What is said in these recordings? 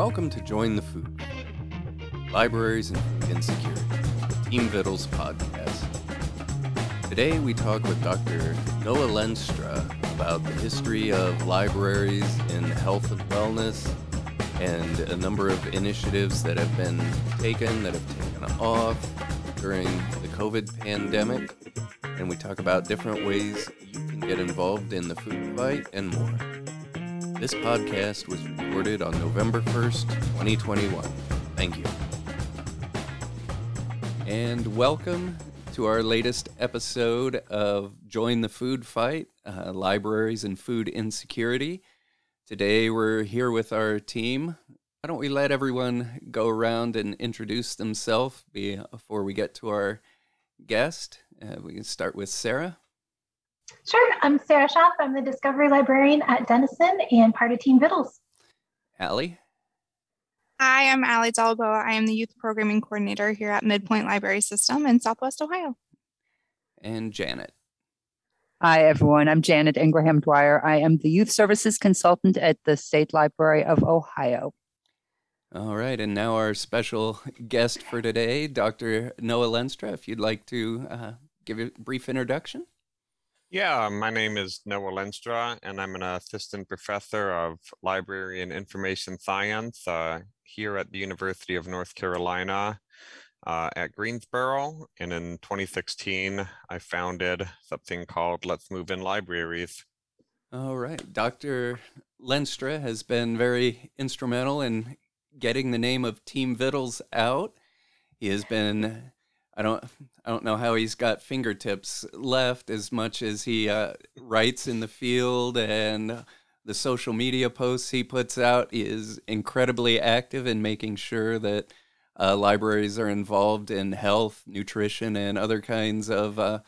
Welcome to Join the Food, Libraries and Food Insecurity, Team Vittles podcast. Today we talk with Dr. Noah Lenstra about the history of libraries in health and wellness and a number of initiatives that have been taken, that have taken off during the COVID pandemic. And we talk about different ways you can get involved in the food fight and more. This podcast was recorded on November 1st, 2021. Thank you. And welcome to our latest episode of Join the Food Fight, Libraries and Food Insecurity. Today we're here with our team. Why don't we let everyone go around and introduce themselves before we get to our guest? We can start with Sarah. Sure. I'm Sarah Schaff. I'm the Discovery Librarian at Denison and part of Team Vittles. Allie? Hi, I'm Allie Dalboa. I am the Youth Programming Coordinator here at Midpoint Library System in Southwest Ohio. And Janet? Hi, everyone. I'm Janet Ingraham Dwyer. I am the Youth Services Consultant at the State Library of Ohio. All right. And now our special guest for today, Dr. Noah Lenstra, if you'd like to give a brief introduction. Yeah, my name is Noah Lenstra, and I'm an assistant professor of library and information science here at the University of North Carolina at Greensboro. And in 2016, I founded something called Let's Move in Libraries. All right. Dr. Lenstra has been very instrumental in getting the name of Team Vittles out. He has been... I don't know how he's got fingertips left as much as he writes in the field, and the social media posts he puts out is incredibly active in making sure that libraries are involved in health, nutrition, and other kinds of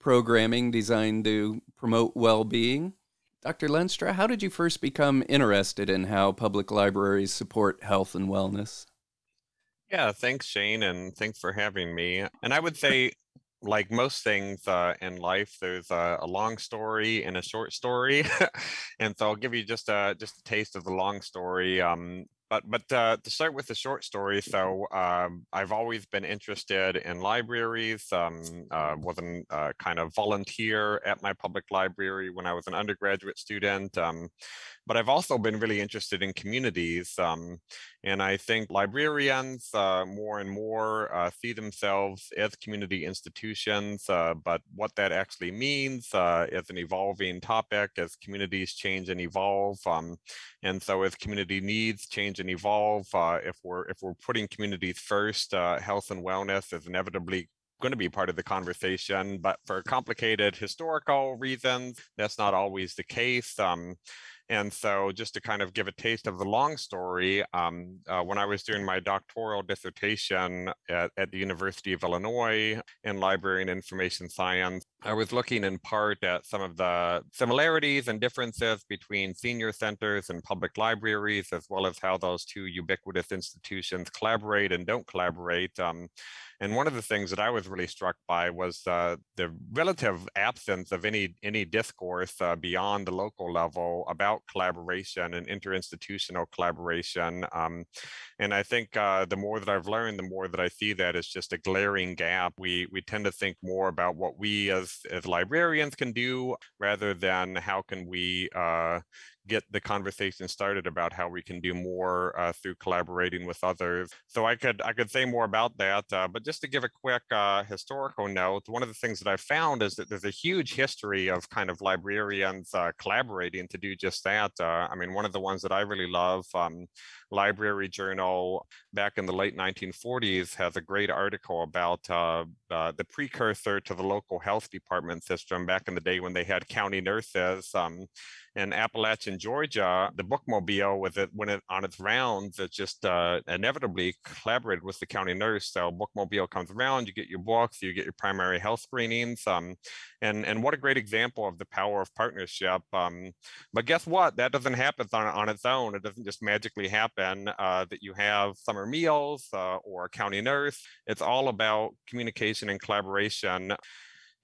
programming designed to promote well-being. Dr. Lenstra, how did you first become interested in how public libraries support health and wellness? Yeah, thanks, Shane, and thanks for having me. And I would say, like most things in life, there's a long story and a short story, and so I'll give you just a taste of the long story. But to start with the short story, so I've always been interested in libraries. Was a kind of volunteer at my public library when I was an undergraduate student. But I've also been really interested in communities. And I think librarians more and more see themselves as community institutions, but what that actually means is an evolving topic as communities change and evolve. And so as community needs change and evolve, if we're putting communities first, health and wellness is inevitably going to be part of the conversation, but for complicated historical reasons, that's not always the case. And so just to kind of give a taste of the long story, when I was doing my doctoral dissertation at the University of Illinois in library and information science, I was looking in part at some of the similarities and differences between senior centers and public libraries, as well as how those two ubiquitous institutions collaborate and don't collaborate. And one of the things that I was really struck by was the relative absence of any discourse beyond the local level about collaboration and interinstitutional collaboration. And I think the more that I've learned, the more that I see that as just a glaring gap. We tend to think more about what we as librarians can do rather than how can we get the conversation started about how we can do more through collaborating with others. So I could say more about that, but just to give a quick historical note, one of the things that I found is that there's a huge history of kind of librarians collaborating to do just that. I mean, one of the ones that I really love, Library Journal back in the late 1940s has a great article about the precursor to the local health department system back in the day when they had county nurses. In Appalachian, Georgia, the bookmobile, on its rounds, it just inevitably collaborated with the county nurse. So bookmobile comes around, you get your books, you get your primary health screenings. And what a great example of the power of partnership. But guess what? That doesn't happen on its own. It doesn't just magically happen that you have summer meals or a county nurse. It's all about communication and collaboration.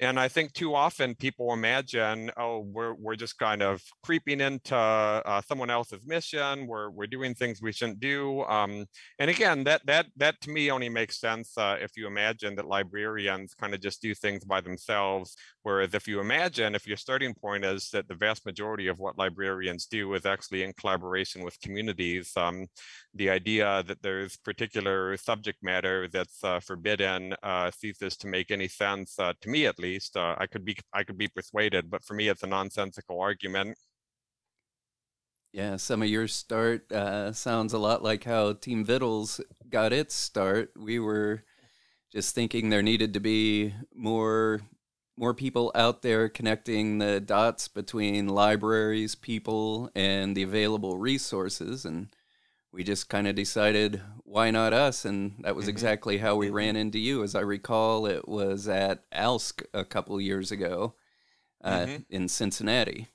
And I think too often people imagine, oh, we're just kind of creeping into someone else's mission. We're doing things we shouldn't do. And again, that to me only makes sense if you imagine that librarians kind of just do things by themselves. Whereas if you imagine, if your starting point is that the vast majority of what librarians do is actually in collaboration with communities, the idea that there's particular subject matter that's forbidden ceases to make any sense to me, at least. I could be persuaded, but for me, it's a nonsensical argument. Yeah, some of your start sounds a lot like how Team Vittles got its start. We were just thinking there needed to be more people out there connecting the dots between libraries, people, and the available resources, and we just kind of decided, why not us? And that was exactly how we ran into you. As I recall, it was at ALSC a couple years ago in Cincinnati.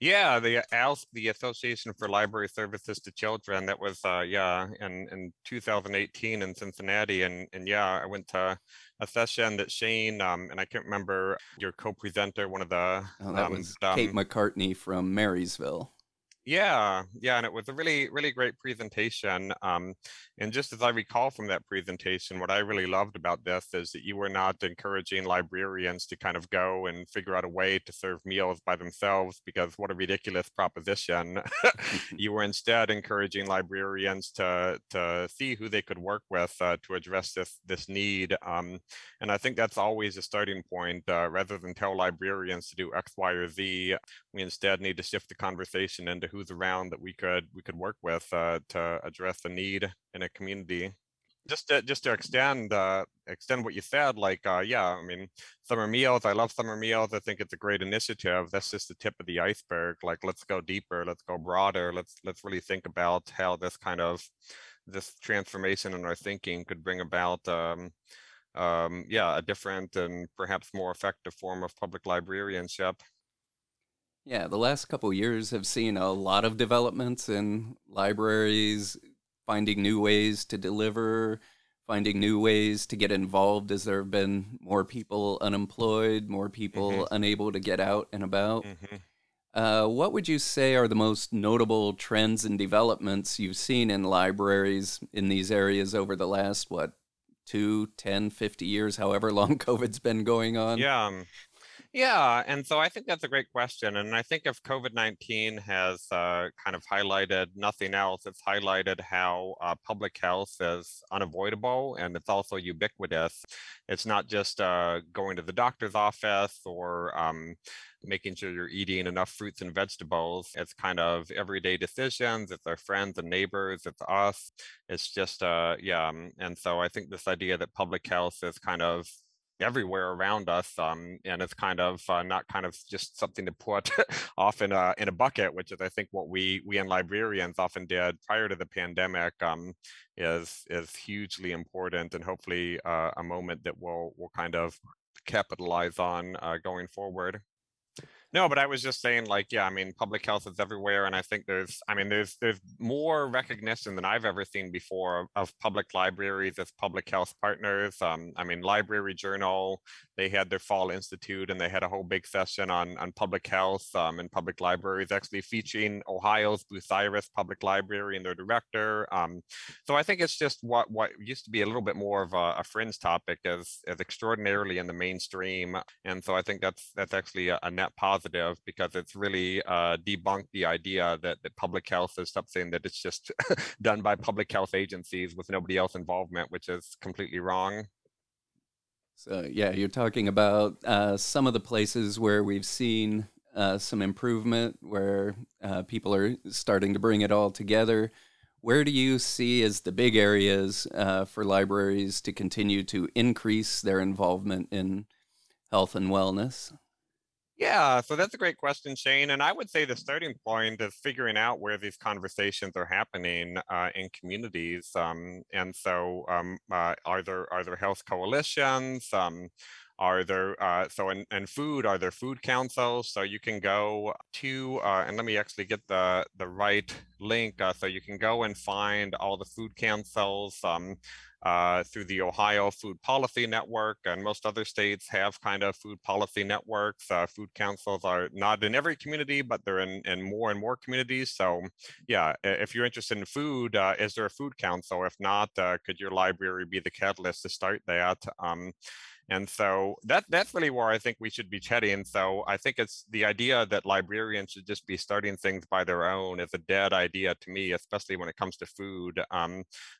Yeah, the ALSC, the Association for Library Services to Children, that was in 2018 in Cincinnati, and I went to a session that Shane and I can't remember your co-presenter, one of the was Kate McCartney from Marysville. Yeah, and it was a really, really great presentation. And just as I recall from that presentation, what I really loved about this is that you were not encouraging librarians to kind of go and figure out a way to serve meals by themselves, because what a ridiculous proposition. You were instead encouraging librarians to see who they could work with to address this need. And I think that's always a starting point. Rather than tell librarians to do X, Y, or Z, we instead need to shift the conversation into who's around that we could work with to address the need in a community. Just to extend what you said, summer meals. I love summer meals. I think it's a great initiative. That's just the tip of the iceberg. Like, let's go deeper. Let's go broader. Let's really think about how this transformation in our thinking could bring about a different and perhaps more effective form of public librarianship. Yeah, the last couple of years have seen a lot of developments in libraries, finding new ways to deliver, finding new ways to get involved, as there have been more people unemployed, more people unable to get out and about. What would you say are the most notable trends and developments you've seen in libraries in these areas over the last, 10, 50 years, however long COVID's been going on? Yeah, and so I think that's a great question. And I think if COVID-19 has kind of highlighted nothing else, it's highlighted how public health is unavoidable, and it's also ubiquitous. It's not just going to the doctor's office or making sure you're eating enough fruits and vegetables. It's kind of everyday decisions. It's our friends and neighbors. It's us. It's just, And so I think this idea that public health is kind of everywhere around us, and it's kind of not kind of just something to put off in a bucket, which is I think what we and librarians often did prior to the pandemic, is hugely important, and hopefully a moment that we'll kind of capitalize on going forward. No, but I was just saying, public health is everywhere, and I think there's more recognition than I've ever seen before of public libraries as public health partners. Library Journal, they had their fall institute, and they had a whole big session on public health and public libraries, actually featuring Ohio's Bucyrus Public Library and their director. So I think it's just what used to be a little bit more of a fringe topic is extraordinarily in the mainstream, and so I think that's actually a net positive, because it's really debunked the idea that public health is something that it's just done by public health agencies with nobody else involvement, which is completely wrong. So yeah, you're talking about some of the places where we've seen some improvement, where people are starting to bring it all together. Where do you see as the big areas for libraries to continue to increase their involvement in health and wellness? Yeah, so that's a great question, Shane. And I would say the starting point is figuring out where these conversations are happening in communities. Are there health coalitions? Are there food councils? So you can go to, and let me actually get the right link. So you can go and find all the food councils through the Ohio Food Policy Network, and most other states have kind of food policy networks. Food councils are not in every community, but they're in more and more communities. So yeah, if you're interested in food, is there a food council? If not, could your library be the catalyst to start that? And so that's really where I think we should be heading. So I think it's the idea that librarians should just be starting things by their own is a dead idea to me, especially when it comes to food.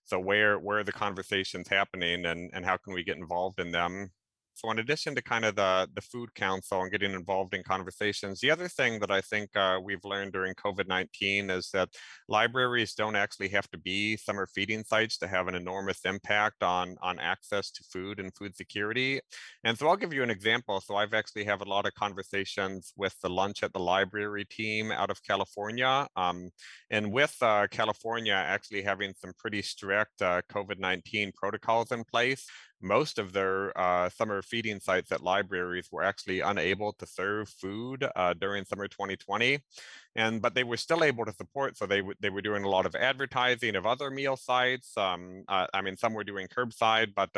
So where are the conversations happening, and how can we get involved in them? So in addition to kind of the food council and getting involved in conversations, the other thing that I think we've learned during COVID-19 is that libraries don't actually have to be summer feeding sites to have an enormous impact on access to food and food security. And so I'll give you an example. So I've actually have a lot of conversations with the Lunch at the Library team out of California. And with California actually having some pretty strict COVID-19 protocols in place, most of their summer feeding sites at libraries were actually unable to serve food during summer 2020, but they were still able to support. So they were doing a lot of advertising of other meal sites. I mean, some were doing curbside, but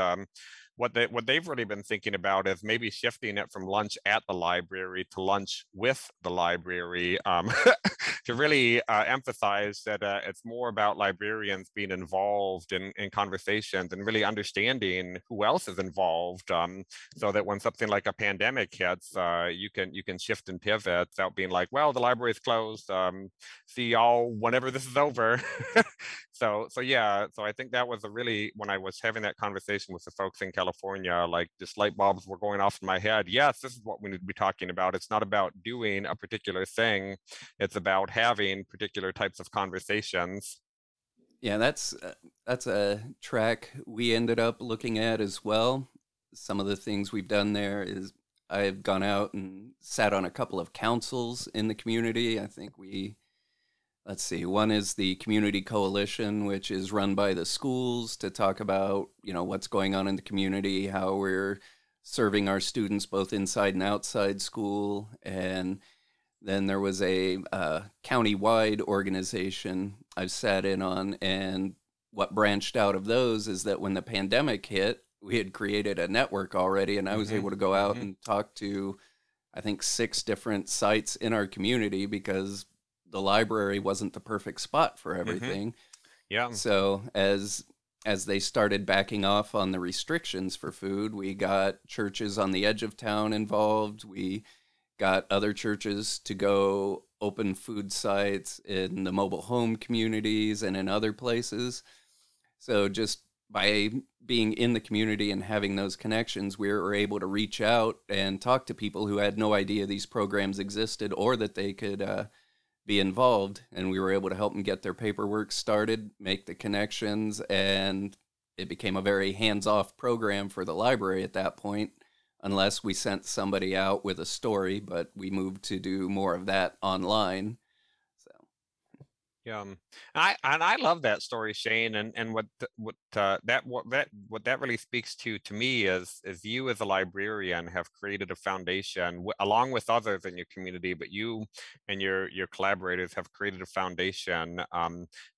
what they've really been thinking about is maybe shifting it from lunch at the library to lunch with the library to really emphasize that it's more about librarians being involved in conversations and really understanding who else is involved, so that when something like a pandemic hits, you can shift and pivot without being like, well, the library is closed, see y'all whenever this is over. So yeah, so I think that was a really, when I was having that conversation with the folks in California, like just light bulbs were going off in my head. Yes, this is what we need to be talking about. It's not about doing a particular thing. It's about having particular types of conversations. Yeah, that's a track we ended up looking at as well. Some of the things we've done there is I've gone out and sat on a couple of councils in the community. I think let's see, one is the Community Coalition, which is run by the schools to talk about, what's going on in the community, how we're serving our students both inside and outside school. And then there was a county-wide organization I've sat in on. And what branched out of those is that when the pandemic hit, we had created a network already, and I was able to go out and talk to, I think, 6 different sites in our community because the library wasn't the perfect spot for everything. Yeah. So as they started backing off on the restrictions for food, we got churches on the edge of town involved. We got other churches to go open food sites in the mobile home communities and in other places. So just by being in the community and having those connections, we were able to reach out and talk to people who had no idea these programs existed or that they could be involved, and we were able to help them get their paperwork started, make the connections, and it became a very hands-off program for the library at that point, unless we sent somebody out with a story, but we moved to do more of that online. Yeah, and I love that story, Shane. And what that really speaks to me is you as a librarian have created a foundation along with others in your community, but you and your collaborators have created a foundation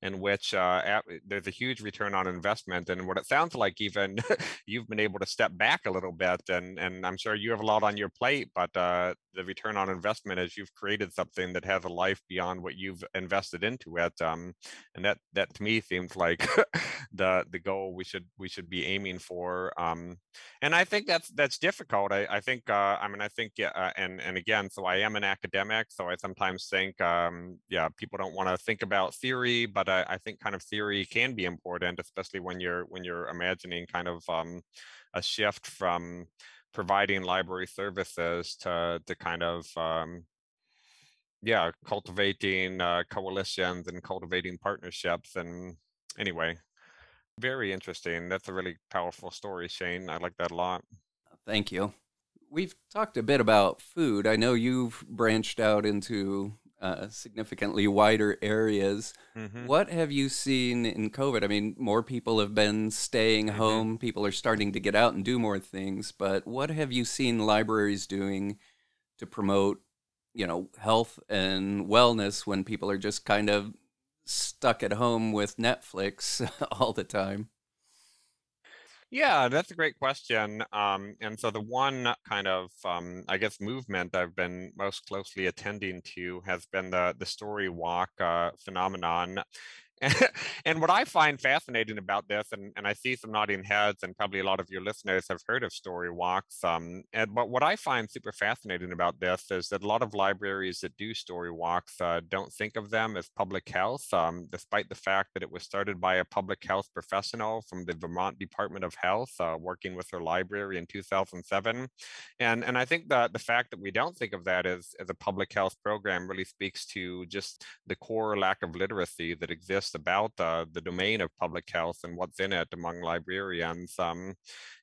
in which there's a huge return on investment. And what it sounds like, even you've been able to step back a little bit, and I'm sure you have a lot on your plate, but the return on investment is you've created something that has a life beyond what you've invested into it, and that to me seems like the goal we should be aiming for, and I think that's difficult. I think, and again, so I am an academic, so I sometimes think people don't want to think about theory, but I think kind of theory can be important, especially when you're imagining kind of a shift from providing library services to kind of cultivating coalitions and cultivating partnerships. And anyway, very interesting. That's a really powerful story, Shane. I like that a lot. Thank you. We've talked a bit about food. I know you've branched out into significantly wider areas. What have you seen in COVID? I mean, more people have been staying home. People are starting to get out and do more things. But what have you seen libraries doing to promote health and wellness when people are just kind of stuck at home with Netflix all the time? Yeah, that's a great question. And so the one kind of, I guess, movement I've been most closely attending to has been the story walk phenomenon. And what I find fascinating about this, and I see some nodding heads, and probably a lot of your listeners have heard of story walks. But what I find super fascinating about this is that a lot of libraries that do story walks don't think of them as public health, despite the fact that it was started by a public health professional from the Vermont Department of Health, working with her library in 2007. And I think that the fact that we don't think of that as a public health program really speaks to just the core lack of literacy that exists about the domain of public health and what's in it among librarians.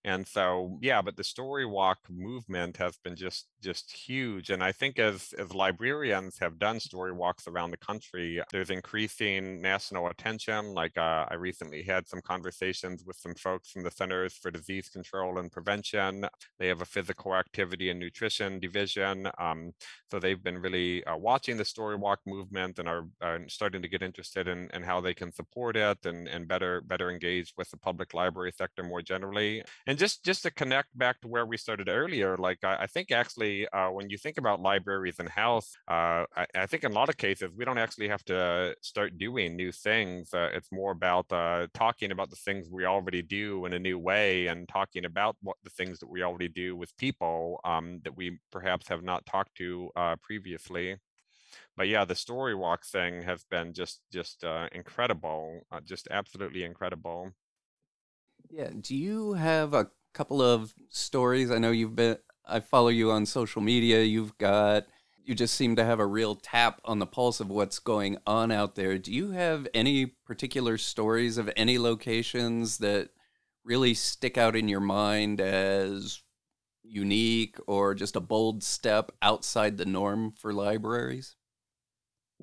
And so, yeah, but the story walk movement has been just huge. And I think as librarians have done story walks around the country, there's increasing national attention. Like I recently had some conversations with some folks from the Centers for Disease Control and Prevention. They have a physical activity and nutrition division. So they've been really watching the story walk movement and are starting to get interested in how they can support it and better engage with the public library sector more generally. And just to connect back to where we started earlier, like I think actually when you think about libraries and health, I think in a lot of cases, we don't actually have to start doing new things. It's more about talking about the things we already do in a new way and talking about what the things that we already do with people that we perhaps have not talked to previously. But yeah, the story walk thing has been just incredible, just absolutely incredible. Yeah. Do you have a couple of stories? I know I follow you on social media. You just seem to have a real tap on the pulse of what's going on out there. Do you have any particular stories of any locations that really stick out in your mind as unique or just a bold step outside the norm for libraries?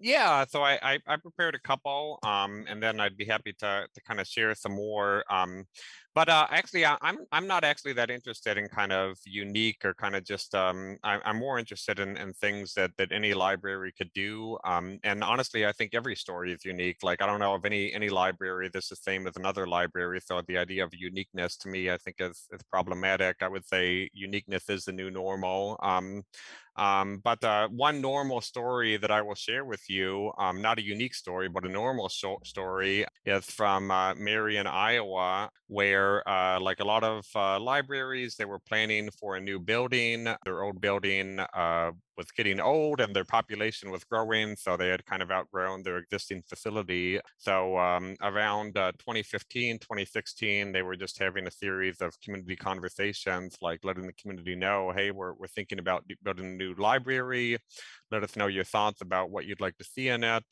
Yeah, so I prepared a couple, and then I'd be happy to kind of share some more. But actually, I'm not actually that interested in kind of unique or kind of just, I'm more interested in things that any library could do. And honestly, I think every story is unique. Like, I don't know of any library that's the same as another library. So the idea of uniqueness to me, I think is problematic. I would say uniqueness is the new normal. But one normal story that I will share with you, not a unique story, but a normal story is from Marion, Iowa, where like a lot of libraries, they were planning for a new building. Their old building was getting old and their population was growing. So they had kind of outgrown their existing facility. So around 2015, 2016, they were just having a series of community conversations, like letting the community know, hey, we're thinking about building a new library. Let us know your thoughts about what you'd like to see in it.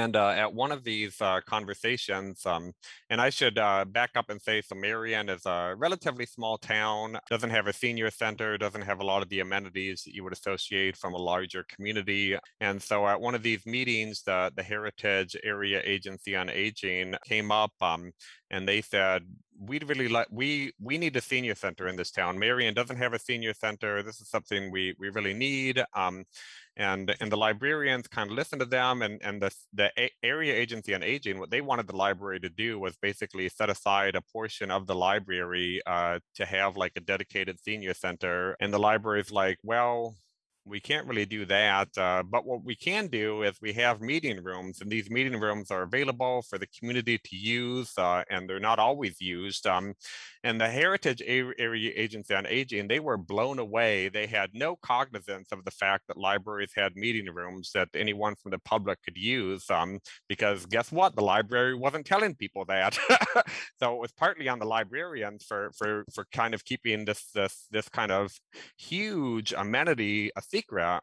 And at one of these conversations, and I should back up and say, so Marion is a relatively small town, doesn't have a senior center, doesn't have a lot of the amenities that you would associate from a larger community. And so at one of these meetings, the Heritage Area Agency on Aging came up and they said, we need a senior center in this town. Marion doesn't have a senior center. This is something we really need. And the librarians kind of listened to them, and the Area Agency on Aging, what they wanted the library to do was basically set aside a portion of the library to have like a dedicated senior center. And the library's like, well, we can't really do that. But what we can do is we have meeting rooms, and these meeting rooms are available for the community to use, and they're not always used. And the Heritage Area Agency on Aging, they were blown away. They had no cognizance of the fact that libraries had meeting rooms that anyone from the public could use, because guess what? The library wasn't telling people that. So it was partly on the librarians for kind of keeping this kind of huge amenity a secret,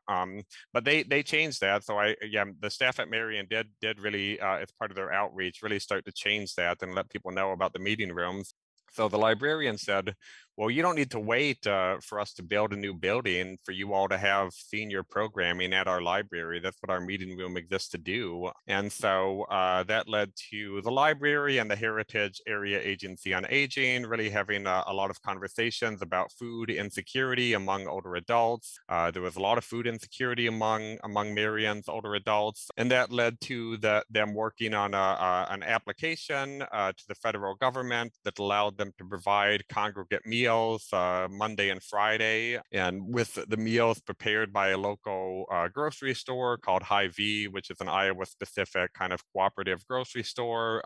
but they changed that. So the staff at Marion did really, as part of their outreach, really start to change that and let people know about the meeting rooms. So the librarian said, well, you don't need to wait for us to build a new building for you all to have senior programming at our library. That's what our meeting room exists to do. And so that led to the library and the Heritage Area Agency on Aging really having a lot of conversations about food insecurity among older adults. There was a lot of food insecurity among Marion's older adults. And that led to them working on an application to the federal government that allowed them to provide congregate meals Monday and Friday, and with the meals prepared by a local grocery store called Hy-Vee, which is an Iowa-specific kind of cooperative grocery store.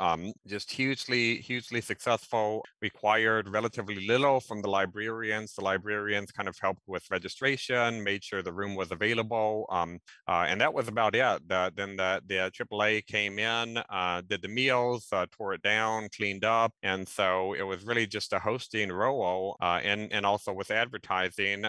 Just hugely, hugely successful, required relatively little from the librarians. The librarians kind of helped with registration, made sure the room was available, and that was about it. Then the AAA came in, did the meals, tore it down, cleaned up, and so it was really just a hosting role and also with advertising.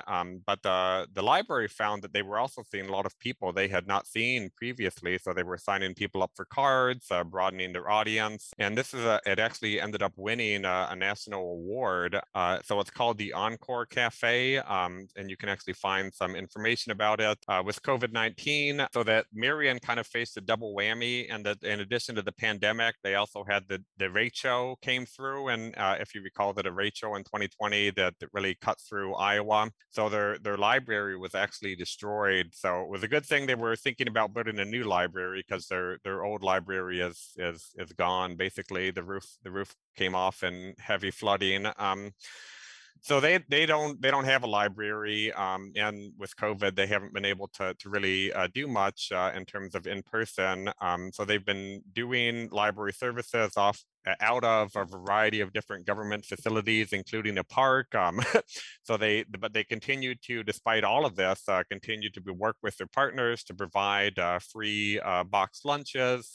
But the library found that they were also seeing a lot of people they had not seen previously, so they were signing people up for cards, broadening their audience, and this is it actually ended up winning a national award. So it's called the Encore Cafe, and you can actually find some information about it. With COVID-19, so that Marion kind of faced a double whammy, and that in addition to the pandemic, they also had the derecho came through, and if you recall the derecho in 2020 that really cut through Iowa, so their library was actually destroyed. So it was a good thing they were thinking about building a new library, because their old library is gone. Basically, the roof came off in heavy flooding. So they don't have a library, and with COVID, they haven't been able to really do much in terms of in person. So they've been doing library services out of a variety of different government facilities, including a park. But they continue to, despite all of this, continue to work with their partners to provide free box lunches.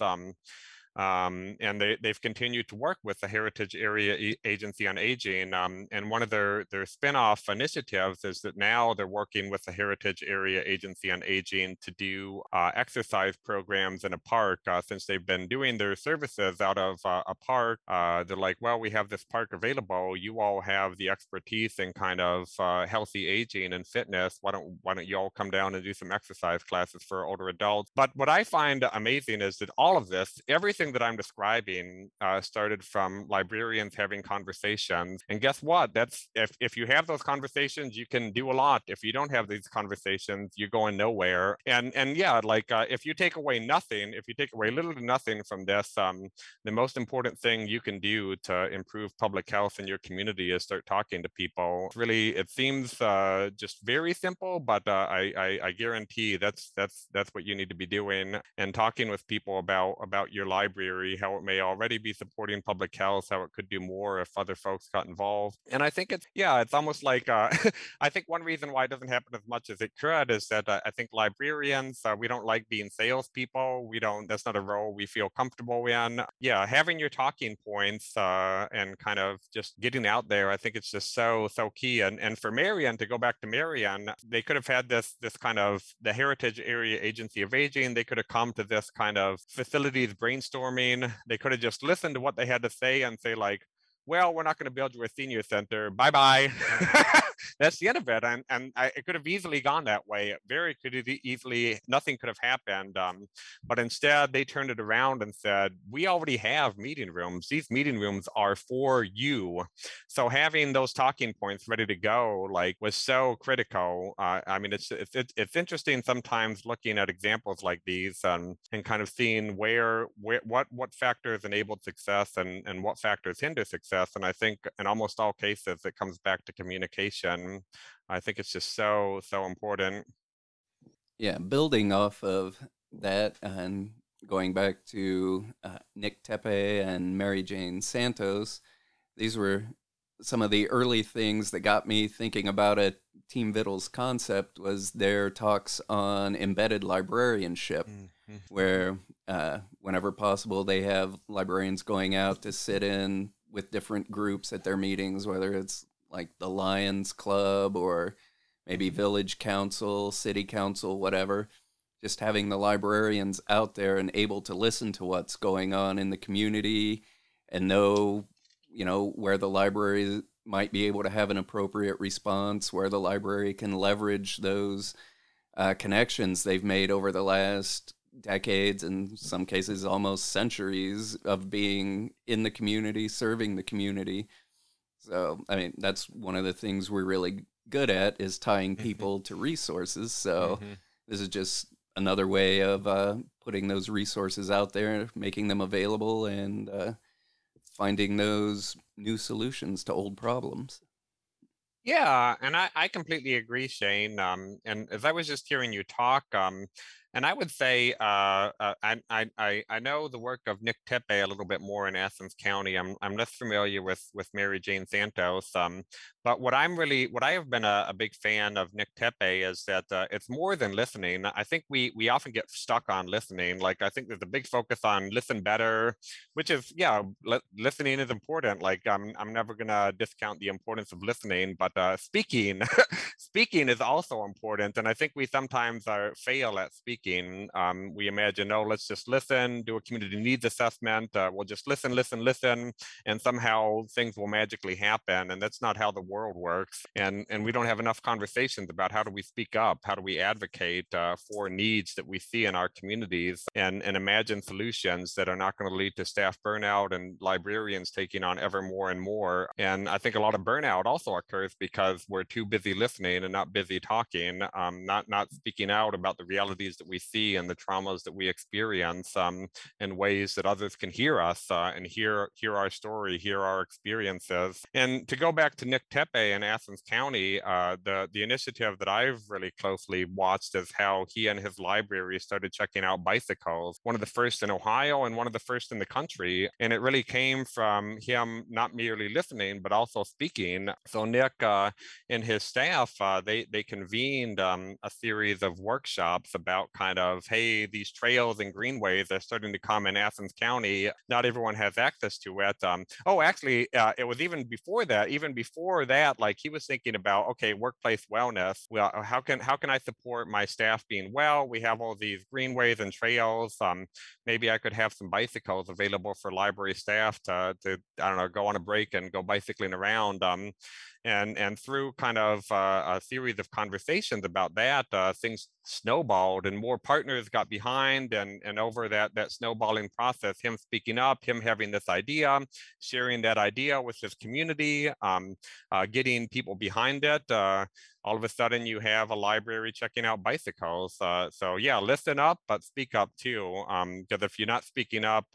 And they've continued to work with the Heritage Area Agency on Aging. And one of their spinoff initiatives is that now they're working with the Heritage Area Agency on Aging to do exercise programs in a park. Since they've been doing their services out of a park, they're like, well, we have this park available. You all have the expertise in kind of healthy aging and fitness. Why don't you all come down and do some exercise classes for older adults? But what I find amazing is that all of this, everything that I'm describing started from librarians having conversations. And guess what? That's if you have those conversations, you can do a lot. If you don't have these conversations, you're going nowhere. And yeah, like if you take away nothing, if you take away little to nothing from this, the most important thing you can do to improve public health in your community is start talking to people. Really, it seems just very simple, but I guarantee that's what you need to be doing, and talking with people about your library, how it may already be supporting public health, how it could do more if other folks got involved. And I think it's almost like, I think one reason why it doesn't happen as much as it could is that I think librarians, we don't like being salespeople. That's not a role we feel comfortable in. Yeah, having your talking points and kind of just getting out there, I think it's just so key. And for Marion, to go back to Marion, they could have had this kind of the Heritage Area Agency of Aging. They could have come to this kind of facilities brainstorming. They could have just listened to what they had to say and say like, well, we're not going to build you a senior center. Bye-bye. That's the end of it. And it could have easily gone that way. Nothing could have happened. But instead, they turned it around and said, we already have meeting rooms. These meeting rooms are for you. So having those talking points ready to go was so critical. I mean, it's interesting sometimes looking at examples like these and kind of seeing what factors enabled success and what factors hinder success. And I think in almost all cases, it comes back to communication. I think it's just so important. Yeah, building off of that and going back to Nick Tepe and Mary Jane Santos, these were some of the early things that got me thinking about a Team Vittles concept, was their talks on embedded librarianship, mm-hmm. where whenever possible, they have librarians going out to sit in with different groups at their meetings, whether it's like the Lions Club or maybe Village Council, City Council, whatever, just having the librarians out there and able to listen to what's going on in the community and know, where the library might be able to have an appropriate response where the library can leverage those connections they've made over the last decades, in some cases almost centuries, of being in the community, serving the community. So, I mean, that's one of the things we're really good at, is tying people to resources. So this is just another way of putting those resources out there, making them available, and finding those new solutions to old problems. Yeah, and I completely agree, Shane. And as I was just hearing you talk, and I would say I know the work of Nick Tepe a little bit more in Athens County. I'm less familiar with Mary Jane Santos. But what I have been a big fan of Nick Tepe is that it's more than listening. I think we often get stuck on listening. Like, I think there's a big focus on listen better, which is, listening is important. Like, I'm never gonna discount the importance of listening, but speaking is also important. And I think we sometimes fail at speaking. We imagine, let's just listen, do a community needs assessment. We'll just listen, and somehow things will magically happen. And that's not how the world works, and we don't have enough conversations about how do we speak up, how do we advocate for needs that we see in our communities, and imagine solutions that are not going to lead to staff burnout and librarians taking on ever more and more. And I think a lot of burnout also occurs because we're too busy listening and not busy talking, not speaking out about the realities that we see and the traumas that we experience in ways that others can hear us and hear our story, hear our experiences. And to go back to Nick Tepe in Athens County, the initiative that I've really closely watched is how he and his library started checking out bicycles, one of the first in Ohio and one of the first in the country. And it really came from him not merely listening, but also speaking. So Nick and his staff, they convened a series of workshops about kind of, hey, these trails and greenways are starting to come in Athens County. Not everyone has access to it. It was even before that, like, he was thinking about, okay, workplace wellness. Well, how can I support my staff being well? We have all these greenways and trails. Maybe I could have some bicycles available for library staff to go on a break and go bicycling around. And through kind of a series of conversations about that, things snowballed and more partners got behind. And over that snowballing process, him speaking up, him having this idea, sharing that idea with his community, getting people behind it. All of a sudden you have a library checking out bicycles. So listen up, but speak up too. Because if you're not speaking up,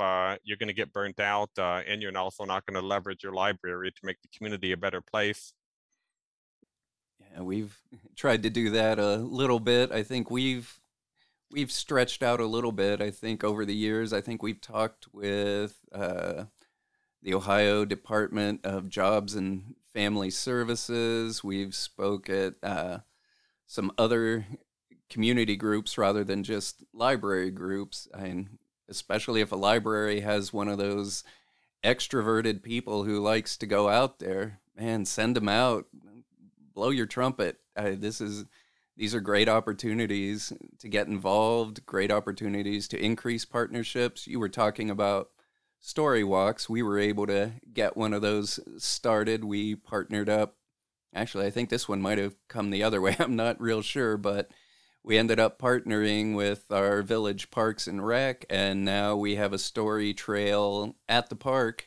you're going to get burnt out, and you're also not going to leverage your library to make the community a better place. Yeah, we've tried to do that a little bit. I think we've stretched out a little bit. I think over the years, we've talked with the Ohio Department of Jobs and Family Services. We've spoke at some other community groups rather than just library groups. And especially if a library has one of those extroverted people who likes to go out there, man, send them out, blow your trumpet. These are great opportunities to get involved, great opportunities to increase partnerships. You were talking about story walks. We were able to get one of those started. We partnered up. Actually, I think this one might have come the other way. I'm not real sure, but we ended up partnering with our village Parks and Rec, and now we have a story trail at the park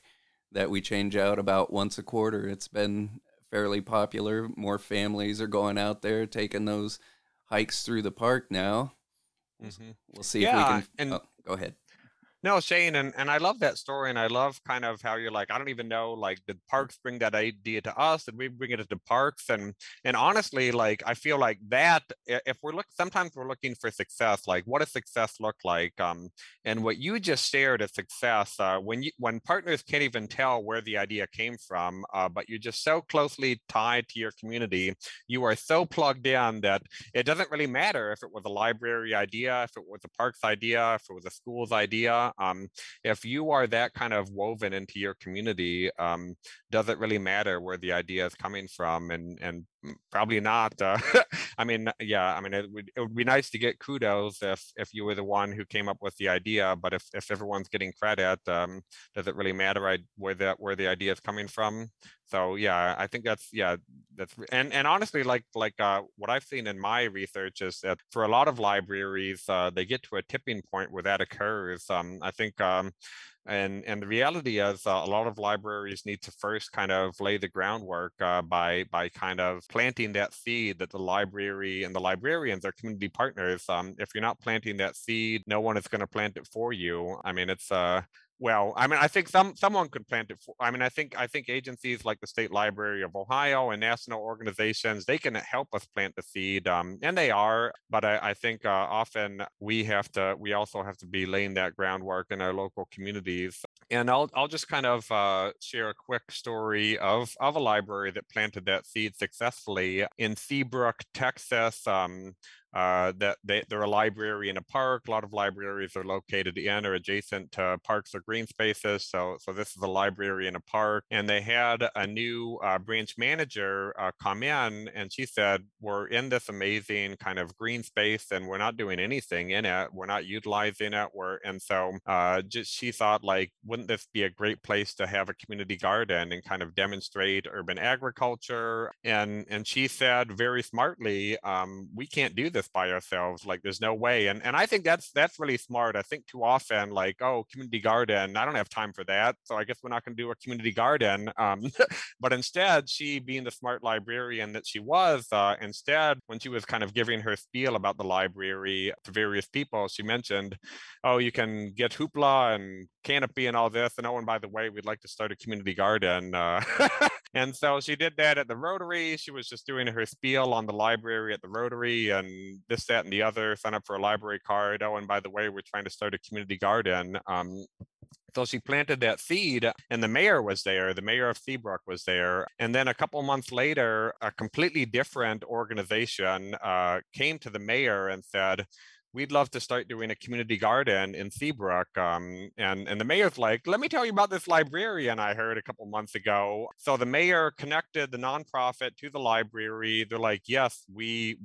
that we change out about once a quarter. It's been fairly popular. More families are going out there taking those hikes through the park now. Mm-hmm. We'll see if we can... go ahead. No, Shane, and I love that story, and I love kind of how you're like, I don't even know, like, did parks bring that idea to us? Did we bring it to parks? And honestly, like, I feel like that, if we're sometimes we're looking for success, like, what does success look like? And what you just shared is success. When partners can't even tell where the idea came from, but you're just so closely tied to your community, you are so plugged in that it doesn't really matter if it was a library idea, if it was a parks idea, if it was a school's idea. If you are that kind of woven into your community, doesn't really matter where the idea is coming from, and probably not. I mean, yeah, I mean, it would be nice to get kudos if you were the one who came up with the idea, but if everyone's getting credit, does it really matter where the idea is coming from? So yeah, I think that's and honestly, like what I've seen in my research is that for a lot of libraries, they get to a tipping point where that occurs. I think. And the reality is a lot of libraries need to first kind of lay the groundwork by kind of planting that seed that the library and the librarians are community partners. If you're not planting that seed, no one is going to plant it for you. I mean, it's well, I mean, I think someone could plant it for, I mean, I think agencies like the State Library of Ohio and national organizations, they can help us plant the seed, and they are. But I think often we also have to be laying that groundwork in our local communities. And I'll just kind of share a quick story of a library that planted that seed successfully in Seabrook, Texas. That they're a library in a park. A lot of libraries are located in or adjacent to parks or green spaces. So this is a library in a park. And they had a new branch manager come in, and she said, "We're in this amazing kind of green space, and we're not doing anything in it. We're not utilizing it." So she thought, like, wouldn't this be a great place to have a community garden and kind of demonstrate urban agriculture? And she said very smartly, "We can't do this by ourselves. Like, there's no way." And I think that's really smart. I think too often, like, "Oh, community garden, I don't have time for that, so I guess we're not going to do a community garden." But instead, she, being the smart librarian that she was, instead, when she was kind of giving her spiel about the library to various people, she mentioned, "Oh, you can get hoopla and canopy and all this, and oh, and by the way, we'd like to start a community garden." And so she did that at the Rotary. She was just doing her spiel on the library at the Rotary and this, that, and the other. Sign up for a library card. Oh, and by the way, we're trying to start a community garden. So she planted that seed, and the mayor was there. The mayor of Seabrook was there. And then a couple months later, a completely different organization came to the mayor and said, "We'd love to start doing a community garden in Seabrook." And the mayor's like, "Let me tell you about this librarian I heard a couple months ago." So the mayor connected the nonprofit to the library. They're like, "Yes, we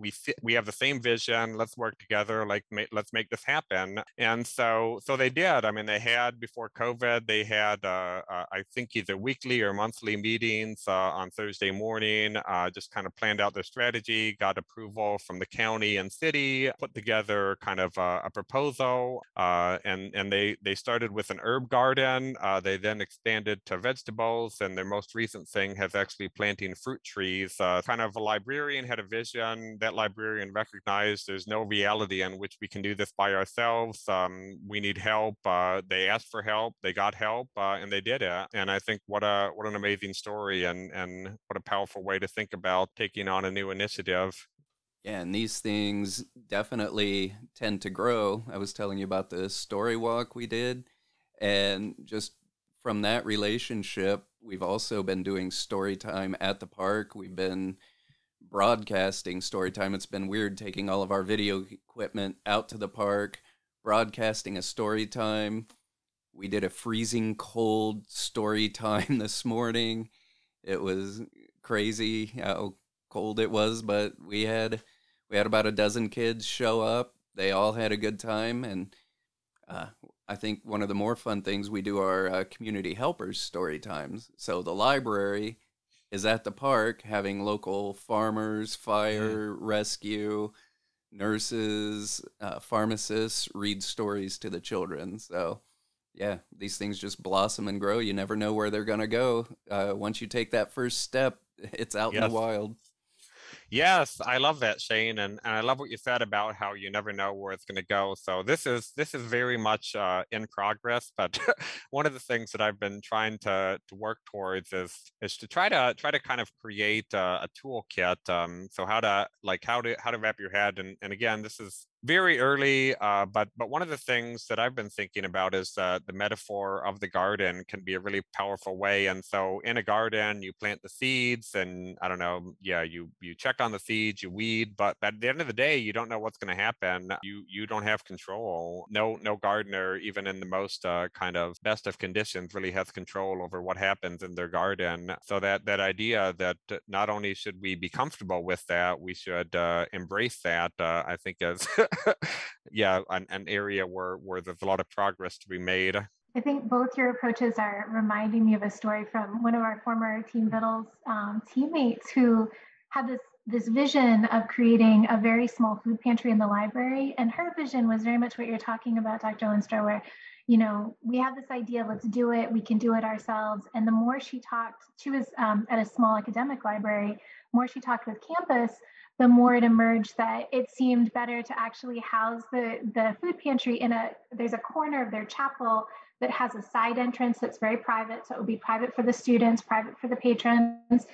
have the same vision. Let's work together. Like, let's make this happen." And so they did. I mean, they had, before COVID, they had, I think, either weekly or monthly meetings on Thursday morning, just kind of planned out their strategy, got approval from the county and city, put together kind of a proposal, and they started with an herb garden. They then expanded to vegetables, and their most recent thing has actually planting fruit trees. Kind of a librarian had a vision. That librarian recognized there's no reality in which we can do this by ourselves. We need help. They asked for help. They got help, and they did it. And I think what an amazing story, and what a powerful way to think about taking on a new initiative. Yeah, and these things definitely tend to grow. I was telling you about the story walk we did, and just from that relationship, we've also been doing story time at the park. We've been broadcasting story time. It's been weird taking all of our video equipment out to the park, broadcasting a story time. We did a freezing cold story time this morning. It was crazy how cold it was, but we had about a dozen kids show up. They all had a good time. And I think one of the more fun things we do are community helpers story times. So the library is at the park having local farmers, fire, rescue, nurses, pharmacists read stories to the children. So yeah, these things just blossom and grow. You never know where they're going to go. Once you take that first step, it's out in the wild. Yes, I love that, Shane, and I love what you said about how you never know where it's going to go. So this is very much in progress. But one of the things that I've been trying to work towards is to try to kind of create a toolkit. So how to wrap your head, and again, this is very early, but one of the things that I've been thinking about is the metaphor of the garden can be a really powerful way. And so in a garden, you plant the seeds and I don't know, yeah, you check on the seeds, you weed, but at the end of the day, you don't know what's going to happen. You don't have control. No gardener, even in the most kind of best of conditions, really has control over what happens in their garden. So that idea that not only should we be comfortable with that, we should embrace that, I think is yeah, an area where there's a lot of progress to be made. I think both your approaches are reminding me of a story from one of our former Team Vittles teammates who had this vision of creating a very small food pantry in the library. And her vision was very much what you're talking about, Dr. Lenstra, where, you know, we have this idea, let's do it, we can do it ourselves. And the more she talked, she was at a small academic library, the more she talked with campus, the more it emerged that it seemed better to actually house the food pantry in there's a corner of their chapel that has a side entrance that's very private. So it would be private for the students, private for the patrons.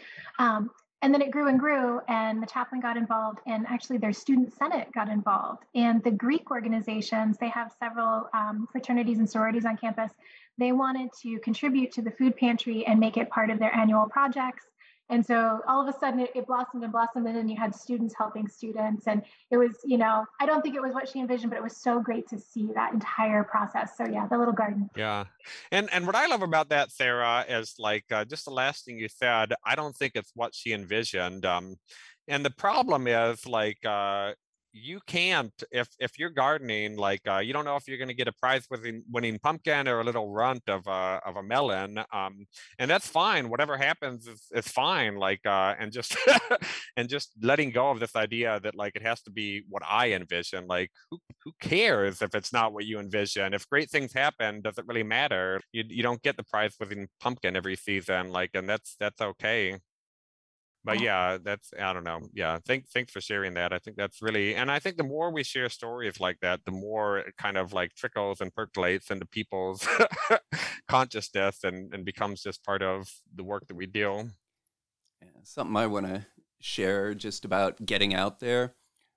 And then it grew and grew, and the chaplain got involved, and actually their student senate got involved. And the Greek organizations, they have several fraternities and sororities on campus. They wanted to contribute to the food pantry and make it part of their annual projects. And so all of a sudden it blossomed and blossomed, and then you had students helping students. And it was, you know, I don't think it was what she envisioned, but it was so great to see that entire process. So yeah, the little garden. Yeah. And what I love about that, Sarah, is like just the last thing you said, I don't think it's what she envisioned. And the problem is like, you can't, if you're gardening, like you don't know if you're going to get a prize-winning pumpkin or a little runt of a melon, and that's fine. Whatever happens is fine. Like and just and just letting go of this idea that like it has to be what I envision. Like who cares if it's not what you envision? If great things happen, does it really matter? You don't get the prize-winning pumpkin every season. Like, and that's okay. But yeah, that's, I don't know. Yeah, thanks for sharing that. I think that's really, and I think the more we share stories like that, the more it kind of like trickles and percolates into people's consciousness and becomes just part of the work that we do. Yeah, something I want to share just about getting out there.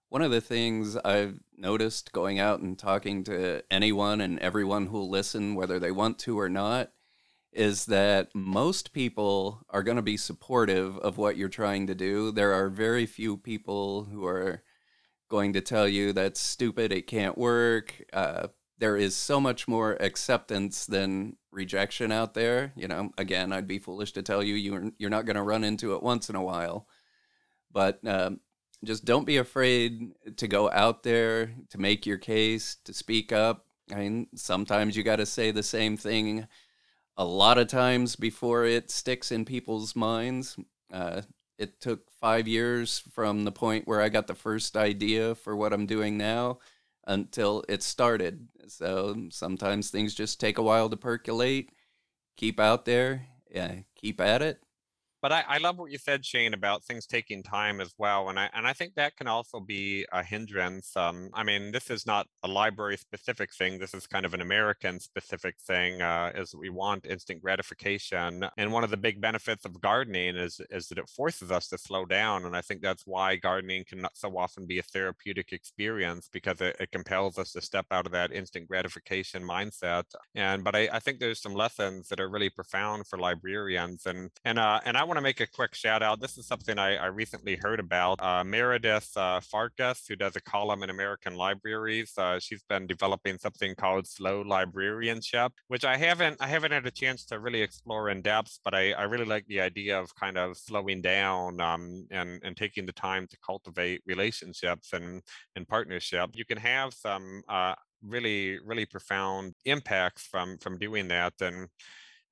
One of the things I've noticed going out and talking to anyone and everyone who'll listen, whether they want to or not, is that most people are going to be supportive of what you're trying to do. There are very few people who are going to tell you that's stupid, it can't work. There is so much more acceptance than rejection out there. You know, again, I'd be foolish to tell you you're not going to run into it once in a while. But just don't be afraid to go out there, to make your case, to speak up. I mean, sometimes you got to say the same thing a lot of times before it sticks in people's minds. It took 5 years from the point where I got the first idea for what I'm doing now until it started. So sometimes things just take a while to percolate. Keep out there. Yeah, keep at it. But I love what you said, Shane, about things taking time as well. And I think that can also be a hindrance. I mean, this is not a library-specific thing. This is kind of an American-specific thing, is we want instant gratification. And one of the big benefits of gardening is that it forces us to slow down. And I think that's why gardening can not so often be a therapeutic experience, because it compels us to step out of that instant gratification mindset. But I think there's some lessons that are really profound for librarians. And I want to make a quick shout out. This is something I recently heard about. Meredith Farkas, who does a column in American Libraries, she's been developing something called Slow Librarianship, which I haven't had a chance to really explore in depth, but I really like the idea of kind of slowing down and taking the time to cultivate relationships and partnership. You can have some really, really profound impacts from doing that.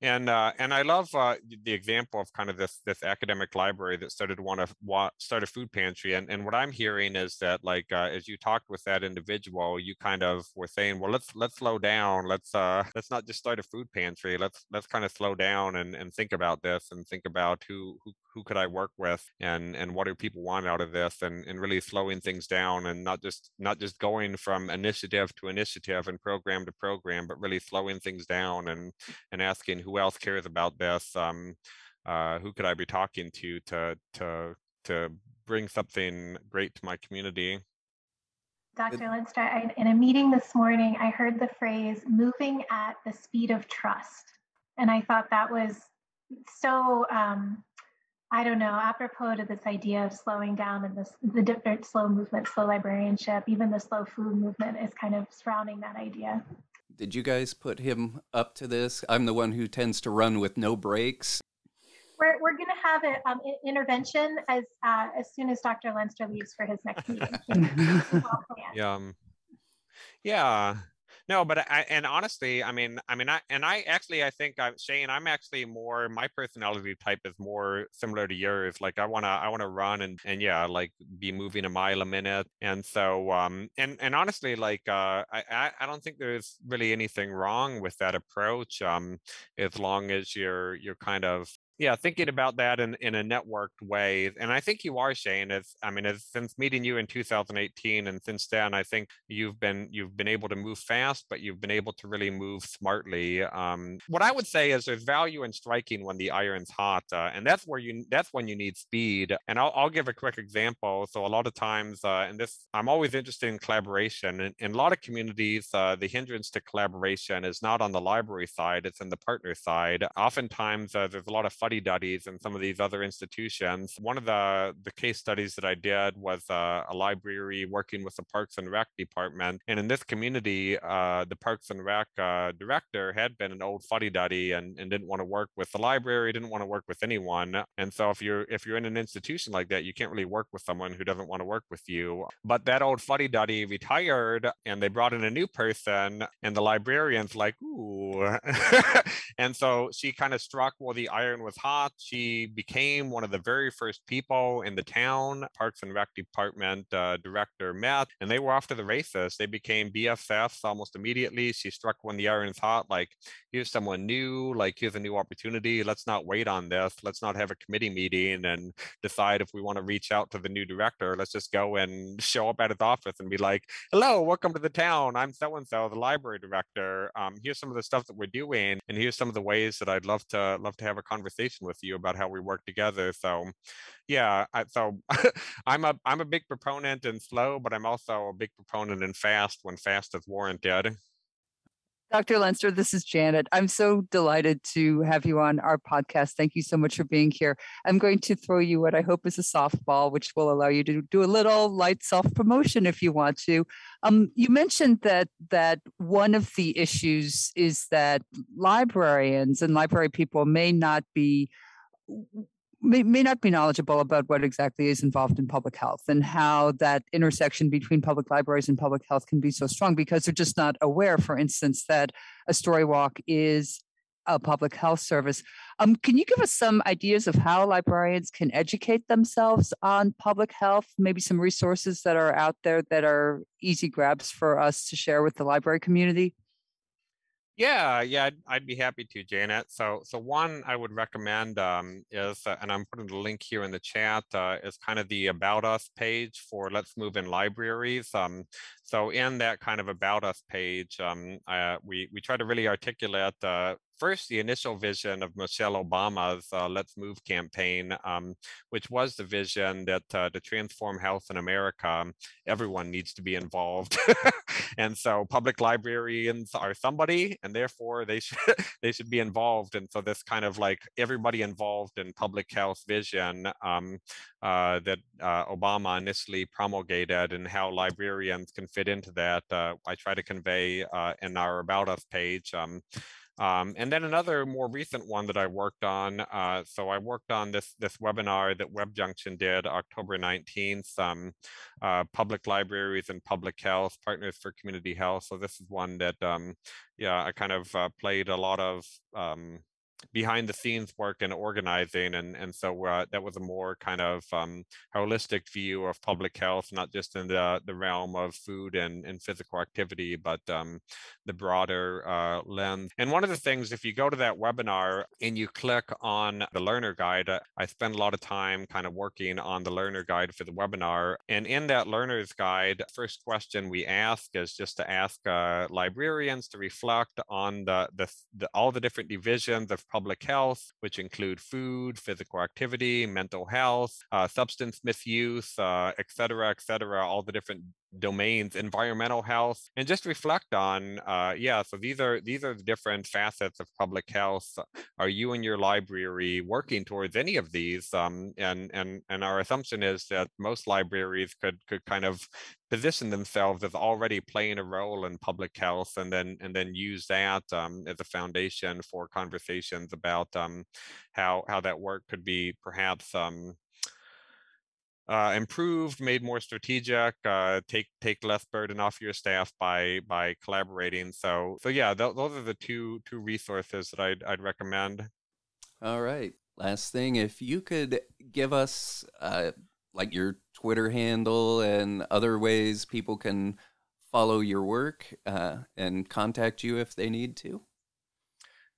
And I love the example of kind of this academic library that started to want to start a food pantry. And what I'm hearing is that like as you talked with that individual, you kind of were saying, well, let's slow down. Let's not just start a food pantry. Let's kind of slow down and think about this and think about who could I work with and what do people want out of this and really slowing things down and not just going from initiative to initiative and program to program, but really slowing things down and asking who else cares about this? Who could I be talking to bring something great to my community? Dr. Lenstra, in a meeting this morning, I heard the phrase moving at the speed of trust. And I thought that was so, I don't know, apropos to this idea of slowing down and this, the different slow movement, slow librarianship, even the slow food movement is kind of surrounding that idea. Did you guys put him up to this? I'm the one who tends to run with no breaks. We're going to have an intervention as soon as Dr. Lenstra leaves for his next meeting. Yeah. No, but Shane, I'm actually more, my personality type is more similar to yours. Like I want to run and be moving a mile a minute. And so, I don't think there's really anything wrong with that approach. As long as you're kind of, thinking about that in a networked way. And I think you are, Shane, since meeting you in 2018 and since then, I think you've been able to move fast, but you've been able to really move smartly. What I would say is there's value in striking when the iron's hot, and that's when you need speed. And I'll give a quick example. So a lot of times, I'm always interested in collaboration. In a lot of communities, the hindrance to collaboration is not on the library side, it's on the partner side. Oftentimes, there's a lot of fuddy-duddies and some of these other institutions. One of the case studies that I did was a library working with the Parks and Rec department. And in this community, the Parks and Rec director had been an old fuddy-duddy and didn't want to work with the library, didn't want to work with anyone. And so if you're in an institution like that, you can't really work with someone who doesn't want to work with you. But that old fuddy-duddy retired and they brought in a new person and the librarian's like, ooh. And so she kind of struck while the iron was hot. She became one of the very first people in the town Parks and Rec Department director met, and they were off to the races. They became BFFs almost immediately. She struck when the iron's hot, like, here's someone new, like, here's a new opportunity. Let's not wait on this. Let's not have a committee meeting and decide if we want to reach out to the new director. Let's just go and show up at his office and be like, hello, welcome to the town. I'm so-and-so, the library director. Here's some of the stuff that we're doing, and here's some of the ways that I'd love to have a conversation with you about how we work together. So I'm a big proponent in slow, but I'm also a big proponent in fast when fast is warranted. Dr. Lenstra, this is Janet. I'm so delighted to have you on our podcast. Thank you so much for being here. I'm going to throw you what I hope is a softball, which will allow you to do a little light self-promotion if you want to. You mentioned that one of the issues is that librarians and library people may not be knowledgeable about what exactly is involved in public health and how that intersection between public libraries and public health can be so strong because they're just not aware, for instance, that a story walk is a public health service. Can you give us some ideas of how librarians can educate themselves on public health, maybe some resources that are out there that are easy grabs for us to share with the library community? Yeah, I'd be happy to, Janet. So one I would recommend is, and I'm putting the link here in the chat, is kind of the About Us page for Let's Move in Libraries. So in that kind of About Us page, we try to really articulate first, the initial vision of Michelle Obama's Let's Move campaign, which was the vision that to transform health in America, everyone needs to be involved. And so public librarians are somebody, and therefore they should be involved. And so this kind of like everybody involved in public health vision that Obama initially promulgated and how librarians can fit into that, I try to convey in our About Us page. And then another more recent one that I worked on. So I worked on this webinar that WebJunction did October 19th, Public Libraries and Public Health, Partners for Community Health. So this is one that, I kind of played a lot of behind the scenes work and organizing. And so that was a more kind of holistic view of public health, not just in the realm of food and physical activity, but the broader lens. And one of the things, if you go to that webinar and you click on the learner guide, I spend a lot of time kind of working on the learner guide for the webinar. And in that learner's guide, first question we ask is just to ask librarians to reflect on the all the different divisions of public health, which include food, physical activity, mental health, substance misuse, et cetera, all the different domains, environmental health, and just reflect on, so these are the different facets of public health. Are you and your library working towards any of these? And our assumption is that most libraries could kind of position themselves as already playing a role in public health, and then use that as a foundation for conversations about how that work could be perhaps improved, made more strategic, take less burden off your staff by collaborating. So yeah, those are the two resources that I'd recommend. All right. Last thing, if you could give us like your Twitter handle and other ways people can follow your work and contact you if they need to.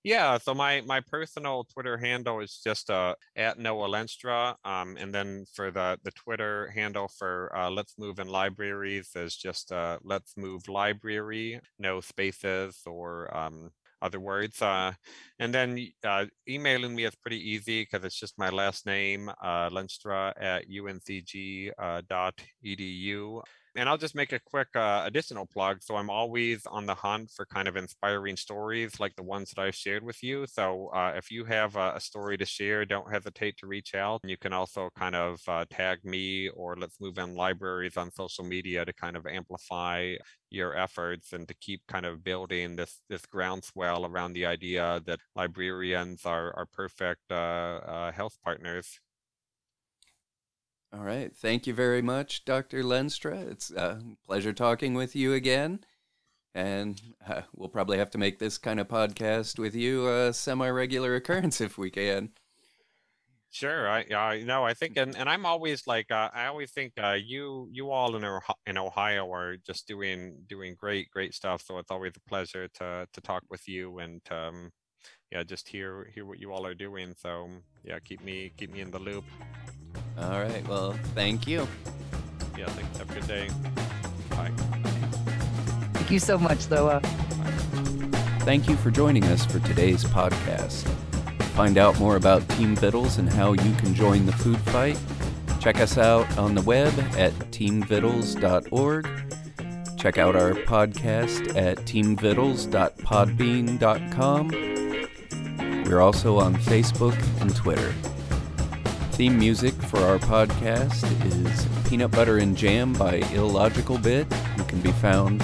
Yeah, so my personal Twitter handle is just at Noah Lenstra, and then for the Twitter handle for Let's Move in Libraries is just Let's Move Library, no spaces or other words. And then emailing me is pretty easy because it's just my last name, lenstra@uncg.edu. And I'll just make a quick additional plug. So I'm always on the hunt for kind of inspiring stories like the ones that I've shared with you. So if you have a story to share, don't hesitate to reach out. And you can also kind of tag me or Let's Move in Libraries on social media to kind of amplify your efforts and to keep kind of building this groundswell around the idea that librarians are perfect health partners. All right. Thank you very much, Dr. Lenstra. It's a pleasure talking with you again. And we'll probably have to make this kind of podcast with you a semi-regular occurrence if we can. Sure. I think, and I'm always like, I always think you all in Ohio are just doing great stuff. So it's always a pleasure to talk with you and just hear what you all are doing. So yeah, keep me in the loop. All right. Well, thank you. Yeah, thanks. Have a good day. Bye. Thank you so much, Noah. Thank you for joining us for today's podcast. To find out more about Team Vittles and how you can join the food fight, check us out on the web at teamvittles.org. Check out our podcast at teamvittles.podbean.com. We're also on Facebook and Twitter. Theme music for our podcast is Peanut Butter and Jam by Illogical Bit, who can be found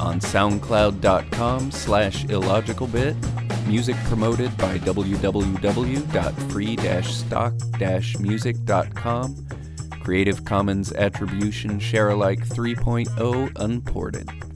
on soundcloud.com/illogicalbit. Music promoted by www.free-stock-music.com. Creative Commons Attribution Sharealike 3.0 Unported.